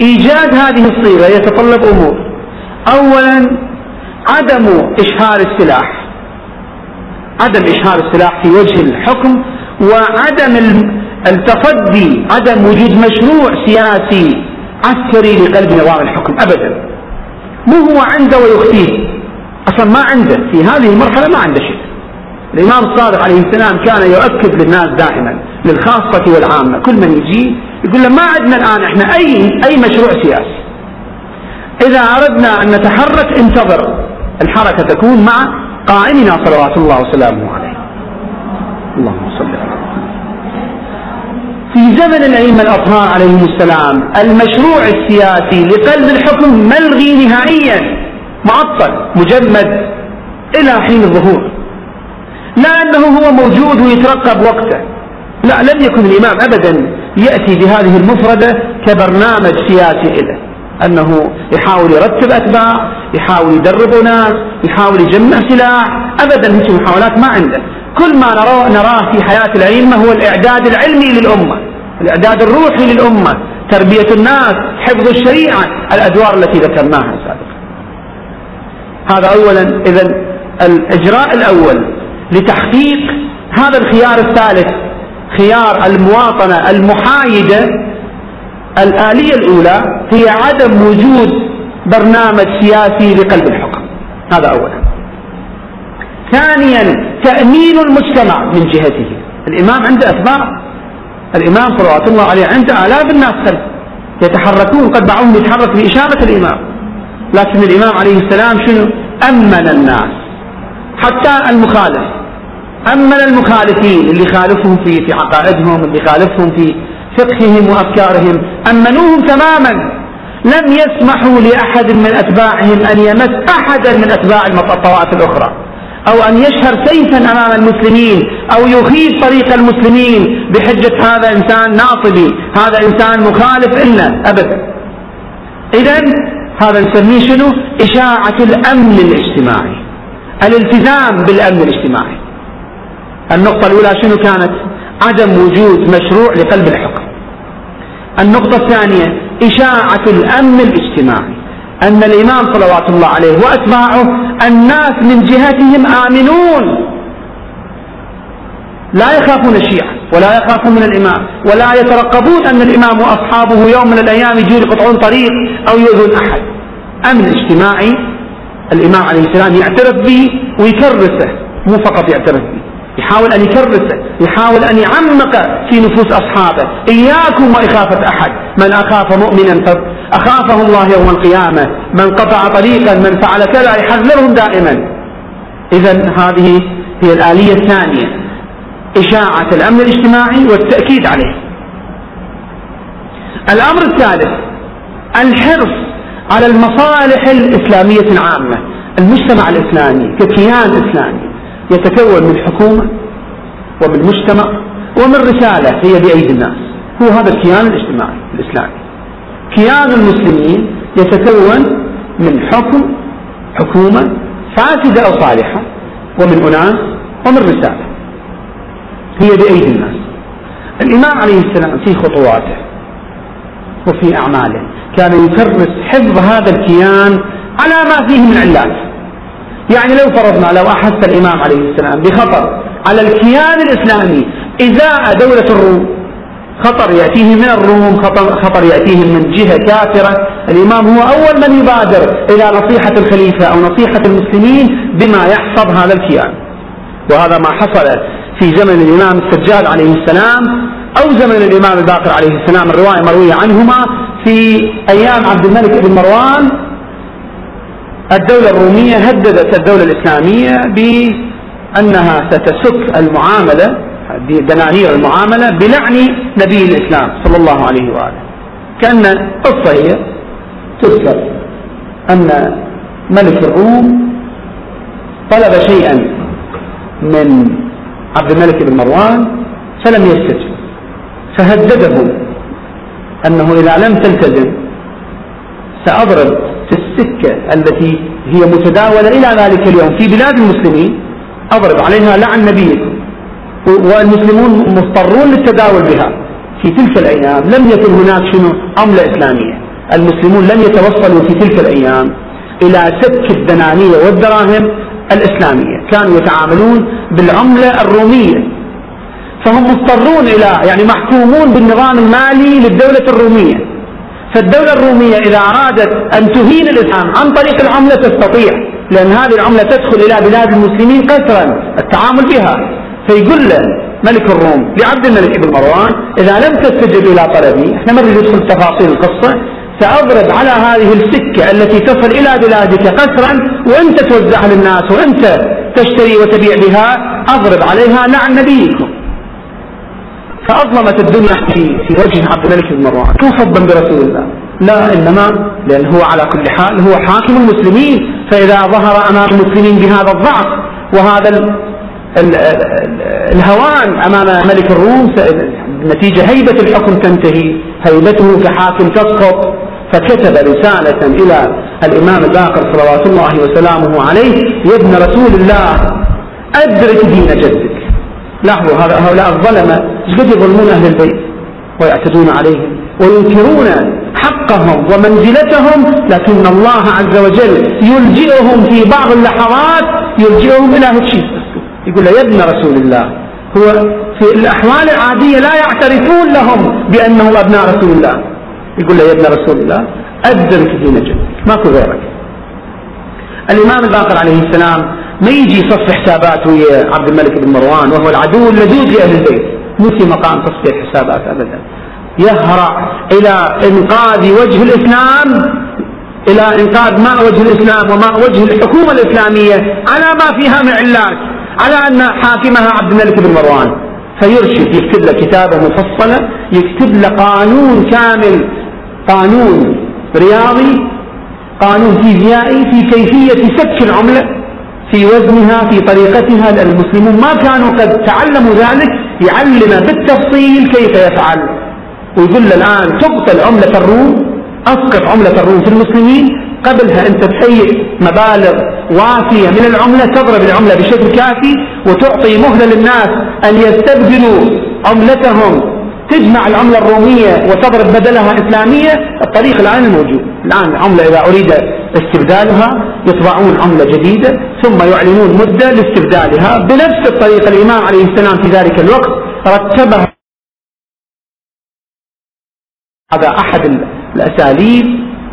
إيجاد هذه الصيغة يتطلب أمور. أولا، عدم إشهار السلاح، عدم إشهار السلاح في وجه الحكم، وعدم التفدي، عدم وجود مشروع سياسي عسكري لقلب نظام الحكم أبدا. مو هو عنده ويخفيه، أصلا ما عنده في هذه المرحلة، ما عنده شيء. الإمام الصادق عليه السلام كان يؤكد للناس دائما، للخاصة والعامة، كل من يجي يقول له ما عندنا الآن إحنا أي أي مشروع سياسي، إذا أردنا أن نتحرك انتظر الحركة تكون مع قائمنا صلوات الله وسلامه عليه. اللهم صل على محمد. في زمن الأئمة الأطهار عليهم السلام المشروع السياسي لقلب الحكم ملغي نهائيا، معطل، مجمد إلى حين الظهور، لا أنه هو موجود ويترقب وقته. لا، لم يكن الإمام أبدا يأتي بهذه المفردة كبرنامج سياسي له، أنه يحاول يرتب أتباع، يحاول يدرب ناس، يحاول يجمع سلاح، أبدا هذه المحاولات ما عنده. كل ما نراه, نراه في حياة الأئمة هو الإعداد العلمي للأمة، الإعداد الروحي للأمة، تربية الناس، حفظ الشريعة، الأدوار التي ذكرناها سابقا. هذا أولا. إذن الإجراء الأول لتحقيق هذا الخيار الثالث، خيار المواطنة المحايدة، الآلية الأولى هي عدم وجود برنامج سياسي لقلب الحكم. هذا أولا. ثانيا تأمين المجتمع من جهته. الإمام عنده أتباع، الإمام صلوات الله عليه عنده آلاف الناس خلفه يتحركون، قد بعضهم يتحرك بإشارة الإمام، لكن الإمام عليه السلام شنو؟ أمن الناس حتى المخالف، أمن المخالفين اللي خالفهم في في عقائدهم، اللي خالفهم في فقههم وأفكارهم، أمنوهم تماما، لم يسمحوا لأحد من أتباعهم أن يمس أحدا من أتباع الطوائف الأخرى، أو أن يشهر سيفا أمام المسلمين، أو يخيف طريق المسلمين بحجة هذا إنسان ناصبي، هذا إنسان مخالف، إلا أبدا. إذن هذا نسميه شنو؟ إشاعة الأمن الاجتماعي، الالتزام بالأمن الاجتماعي. النقطة الأولى شنو كانت؟ عدم وجود مشروع لقلب الحكم. النقطة الثانية إشاعة الأمن الاجتماعي، أن الإمام صلوات الله عليه وأتباعه الناس من جهتهم آمنون، لا يخافون الشيعة ولا يخافون من الإمام، ولا يترقبون أن الإمام وأصحابه يوم من الأيام يجون يقطعون طريق أو يؤذون أحد. أمن اجتماعي الإمام عليه السلام يعترف به ويكرسه، مو فقط يعترف به، يحاول أن يكرسه، يحاول أن يعمق في نفوس أصحابه. إياكم وإخافة أحد، من أخاف مؤمنا أخافه الله يوم القيامة، من قطع طريقا، من فعل كذا، يحذرهم دائما. إذن هذه هي الآلية الثانية، إشاعة الأمن الاجتماعي والتأكيد عليه. الأمر الثالث الحرص على المصالح الإسلامية العامة. المجتمع الإسلامي ككيان إسلامي يتكون من حكومة ومن مجتمع ومن رسالة هي بأيدي الناس، هو هذا الكيان الاجتماعي الإسلامي. كيان المسلمين يتكون من حكم، حكومة فاسدة أو صالحة، ومن أناس، ومن رسالة هي بأيدي الناس. الإمام عليه السلام في خطواته وفي أعماله كان يكرس حفظ هذا الكيان على ما فيه من علات. يعني لو فرضنا لو أحس الإمام عليه السلام بخطر على الكيان الإسلامي إزاء دولة الروم، خطر يأتيه من الروم، خطر, خطر يأتيه من جهة كافرة، الإمام هو أول من يبادر إلى نصيحة الخليفة أو نصيحة المسلمين بما يحفظ هذا الكيان. وهذا ما حصل في زمن الإمام السجاد عليه السلام أو زمن الإمام الباقر عليه السلام، الرواية مروية عنهما، في أيام عبد الملك بن مروان الدولة الرومية هددت الدولة الإسلامية بأنها ستسك المعاملة، دنانير المعاملة، بلعن نبي الإسلام صلى الله عليه وآله. كأن قصة هي تذكر أن ملك الروم طلب شيئا من عبد الملك بن مروان فلم يستجب، فهدده أنه إذا لم تلتزم سأضرب في السكة التي هي متداولة إلى ذلك اليوم في بلاد المسلمين، أضرب عليها لعن نبيكم. والمسلمون مضطرون للتداول بها في تلك الأيام، لم يكن هناك شنو عملة إسلامية، المسلمون لم يتوصلوا في تلك الأيام إلى سك الدنانير والدراهم الإسلامية، كانوا يتعاملون بالعملة الرومية، فهم مضطرون إلى يعني محكومون بالنظام المالي للدولة الرومية. فالدولة الرومية إذا أرادت أن تهين الإسلام عن طريق العملة تستطيع، لأن هذه العملة تدخل إلى بلاد المسلمين قسرا التعامل بها. فيقول له ملك الروم لعبد الملك بن مروان إذا لم تستجب إلى طلبي، احنا ما نريد ندخل تفاصيل القصة، سأضرب على هذه السكة التي تصل إلى بلادك قسرا، وأنت توزعها للناس وأنت تشتري وتبيع بها، أضرب عليها لعن نبيكم. فأظلمت الدنيا في وجه عبد الملك بن مروان، مو حبا برسول الله، لا، إنما لأن هو على كل حال هو حاكم المسلمين، فإذا ظهر أمام المسلمين بهذا الضعف وهذا ال ال ال الهوان أمام ملك الروم، نتيجة هيبة الحكم تنتهي، هيبته كحاكم تسقط. فكتب رسالة إلى الإمام الباقر صلوات الله وسلامه عليه: يا ابن رسول الله أدرك دين جدك. لاحظوا هؤلاء الظلمة قد يظلمون أهل البيت ويعتدون عليهم وينكرون حقهم ومنزلتهم، لكن الله عز وجل يلجئهم في بعض اللحظات، يلجئهم إلى هالشيء. يقول له: يا ابن رسول الله، هو في الأحوال العادية لا يعترفون لهم بأنهم أبناء رسول الله. يقول له: يا ابن رسول الله أدرك دين جدك، ماكو غيرك. الإمام الباقر عليه السلام ما يجي يصفي حسابات ويا عبد الملك بن مروان وهو العدو اللدود لأهل البيت، مو في مقام تصفية حسابات أبدا. يهرع إلى إنقاذ وجه الإسلام، إلى إنقاذ ماء وجه الإسلام وماء وجه الحكومة الإسلامية على ما فيها من علات، على أن حاكمها عبد الملك بن مروان. فيرشد، يكتب له كتابة مفصلة، يكتب له قانون كامل، قانون رياضي، قانون فيزيائي في كيفية سك العملة، في وزنها، في طريقتها، لأن المسلمون ما كانوا قد تعلموا ذلك. يعلم بالتفصيل كيف يفعل، ويقول له الآن تبطل عملة الروم، أسقط عملة الروم في المسلمين، قبلها أنت تهيئ مبالغ وافية من العملة، تضرب العملة بشكل كافي، وتعطي مهلة للناس أن يستبدلوا عملتهم، تجمع العملة الرومية وتضرب بدلها إسلامية. الطريق الآن الموجود، الآن العملة إذا أريد استبدالها يطبعون عملة جديدة ثم يعلنون مدة لاستبدالها بنفس الطريقة. الإمام عليه السلام في ذلك الوقت رتبها، هذا أحد الأساليب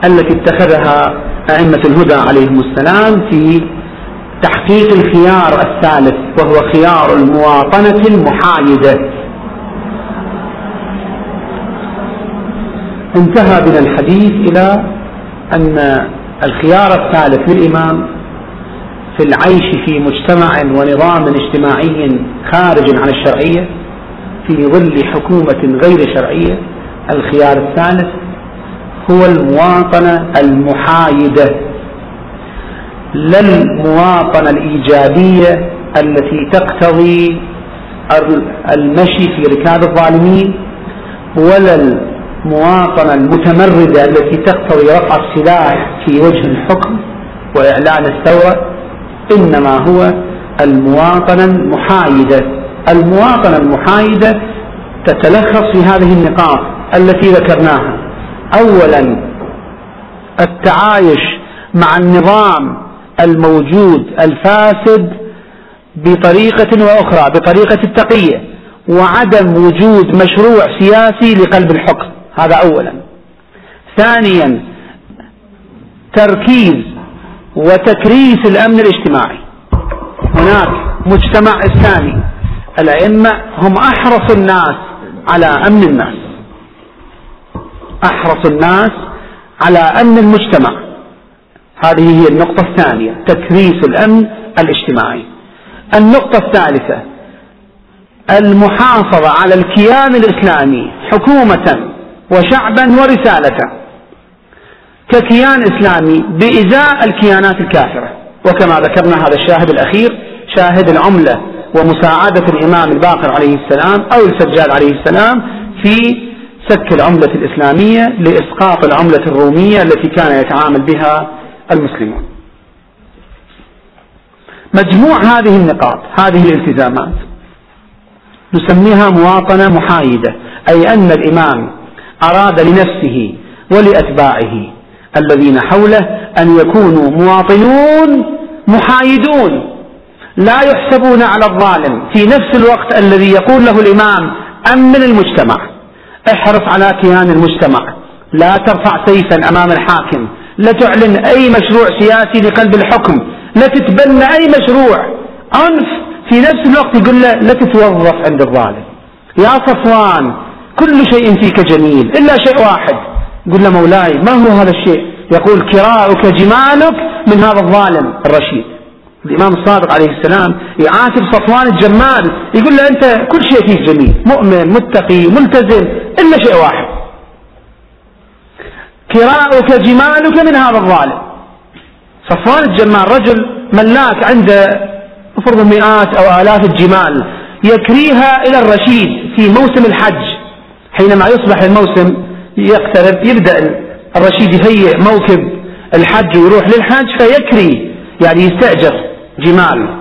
التي اتخذها أئمة الهدى عليهم السلام في تحقيق الخيار الثالث، وهو خيار المواطنة المحايدة. انتهى بنا الحديث إلى أن الخيار الثالث للإمام في العيش في مجتمع ونظام اجتماعي خارج عن الشرعية، في ظل حكومة غير شرعية، الخيار الثالث هو المواطنة المحايدة، لا المواطنة الإيجابية التي تقتضي المشي في ركاب الظالمين، ولا المواطنة المتمردة التي تقتضي رفع السلاح في وجه الحكم وإعلان الثورة. إنما هو المواطنة المحايدة. المواطنة المحايدة تتلخص في هذه النقاط التي ذكرناها. أولا، التعايش مع النظام الموجود الفاسد بطريقة وأخرى، بطريقة التقية، وعدم وجود مشروع سياسي لقلب الحكم، هذا أولا. ثانيا، تركيز وتكريس الأمن الاجتماعي. هناك مجتمع إسلامي الأئمة هم أحرص الناس على أمن الناس، أحرص الناس على أمن المجتمع. هذه هي النقطة الثانية، تكريس الأمن الاجتماعي. النقطة الثالثة، المحافظة على الكيان الإسلامي حكومة وشعبا ورسالة، ككيان إسلامي بإزاء الكيانات الكافرة. وكما ذكرنا هذا الشاهد الأخير، شاهد العملة ومساعدة الإمام الباقر عليه السلام أو السجاد عليه السلام في سك العملة الإسلامية لإسقاط العملة الرومية التي كان يتعامل بها المسلمون. مجموع هذه النقاط، هذه الالتزامات، نسميها مواطنة محايدة، أي أن الإمام أراد لنفسه ولأتباعه الذين حوله أن يكونوا مواطنون محايدون، لا يحسبون على الظالم، في نفس الوقت الذي يقول له الإمام أمن المجتمع، احرص على كيان المجتمع، لا ترفع سيفا أمام الحاكم، لا تعلن أي مشروع سياسي لقلب الحكم، لا تتبنى أي مشروع أنف، في نفس الوقت يقول له لا تتوظف عند الظالم، يا صفوان كل شيء فيك جميل إلا شيء واحد. قل له مولاي ما هو هذا الشيء؟ يقول كراؤك جمالك من هذا الظالم الرشيد. الإمام الصادق عليه السلام يعاتب صفوان الجمال، يقول له أنت كل شيء فيك جميل، مؤمن متقي ملتزم إلا شيء واحد، كراؤك جمالك من هذا الظالم. صفوان الجمال رجل ملاك، عنده فرض مئات أو آلاف الجمال، يكريها إلى الرشيد في موسم الحج. حينما يصبح الموسم يقترب يبدأ الرشيد يهيئ موكب الحج ويروح للحج، فيكري يعني يستأجر جمال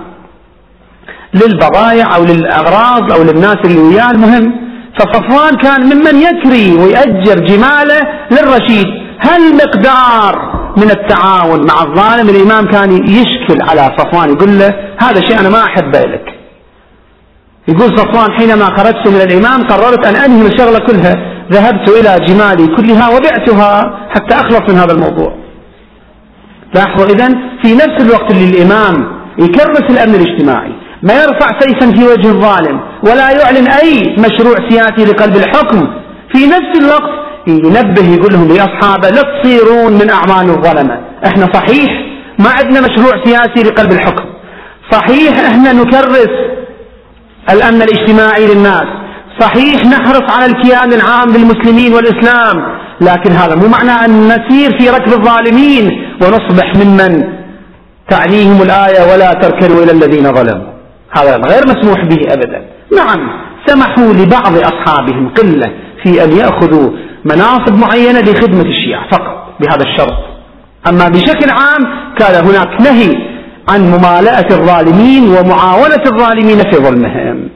للبضائع أو للأغراض أو للناس اللي وياه. المهم، فصفوان كان ممن يكري ويأجر جماله للرشيد. هل مقدار من التعاون مع الظالم؟ الإمام كان يشكل على صفوان، يقول له هذا شيء أنا ما أحبه لك. يقول صفوان حينما خرجت من الإمام قررت أن أنهي الشغلة كلها، ذهبت إلى جمالي كلها وبعتها حتى أخلص من هذا الموضوع. لاحظوا إذن، في نفس الوقت اللي الإمام يكرس الأمن الاجتماعي، ما يرفع سيفا في وجه الظالم، ولا يعلن أي مشروع سياسي لقلب الحكم. في نفس الوقت ينبه يقول لهم يا أصحابه لا تصيرون من أعوان الظلمة. احنا صحيح ما عندنا مشروع سياسي لقلب الحكم، صحيح احنا نكرس الأمن الاجتماعي للناس، صحيح نحرص على الكيان العام للمسلمين والإسلام، لكن هذا مو معناه أن نسير في ركب الظالمين ونصبح ممن تعليهم الآية ولا تركنوا إلى الذين ظلموا. هذا غير مسموح به أبدا. نعم سمحوا لبعض أصحابهم قلة في أن يأخذوا مناصب معينة لخدمة الشيعة فقط بهذا الشرط، أما بشكل عام كان هناك نهي عن ممالأة الظالمين ومعاونة الظالمين في ظلمهم.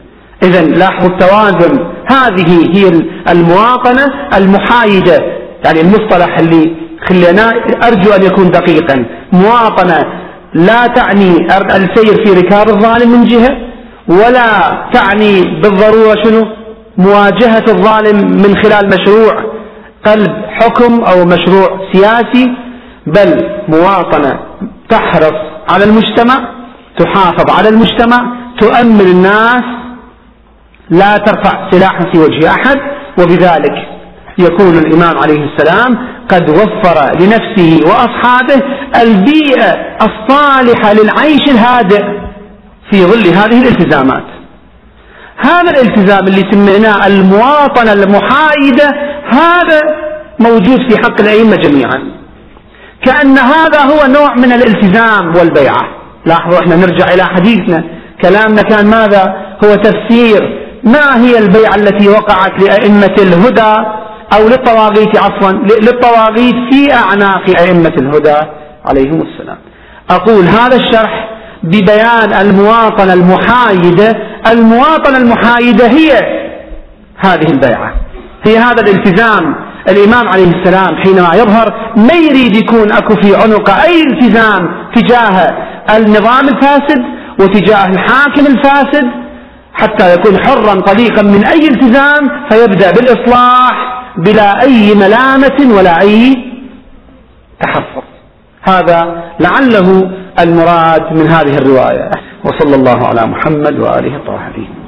إذن لاحظوا التوازن، هذه هي المواطنة المحايدة، يعني المصطلح اللي خلينا أرجو أن يكون دقيقا. مواطنة لا تعني السير في ركاب الظالم من جهة، ولا تعني بالضرورة شنو مواجهة الظالم من خلال مشروع قلب حكم أو مشروع سياسي، بل مواطنة تحرص على المجتمع، تحافظ على المجتمع، تؤمن الناس، لا ترفع سلاحا في وجه أحد. وبذلك يكون الإمام عليه السلام قد وفر لنفسه وأصحابه البيئة الصالحة للعيش الهادئ في ظل هذه الالتزامات. هذا الالتزام اللي سمعناه المواطنة المحايدة هذا موجود في حق الأئمة جميعا، كأن هذا هو نوع من الالتزام والبيعة. لاحظوا احنا نرجع إلى حديثنا، كلامنا كان ماذا؟ هو تفسير ما هي البيعة التي وقعت لأئمة الهدى أو للطواغيت عفوا للطواغيت في أعناق أئمة الهدى عليهم السلام. أقول هذا الشرح ببيان المواطنة المحايدة. المواطنة المحايدة هي هذه البيعة، هي هذا الالتزام. الإمام عليه السلام حينما يظهر ما يريد يكون أكو في عنق أي التزام تجاه النظام الفاسد وتجاه الحاكم الفاسد، حتى يكون حرا طليقا من أي التزام، فيبدأ بالإصلاح بلا أي ملامة ولا أي تحفظ. هذا لعله المراد من هذه الرواية. وصلى الله على محمد وآله الطاهرين.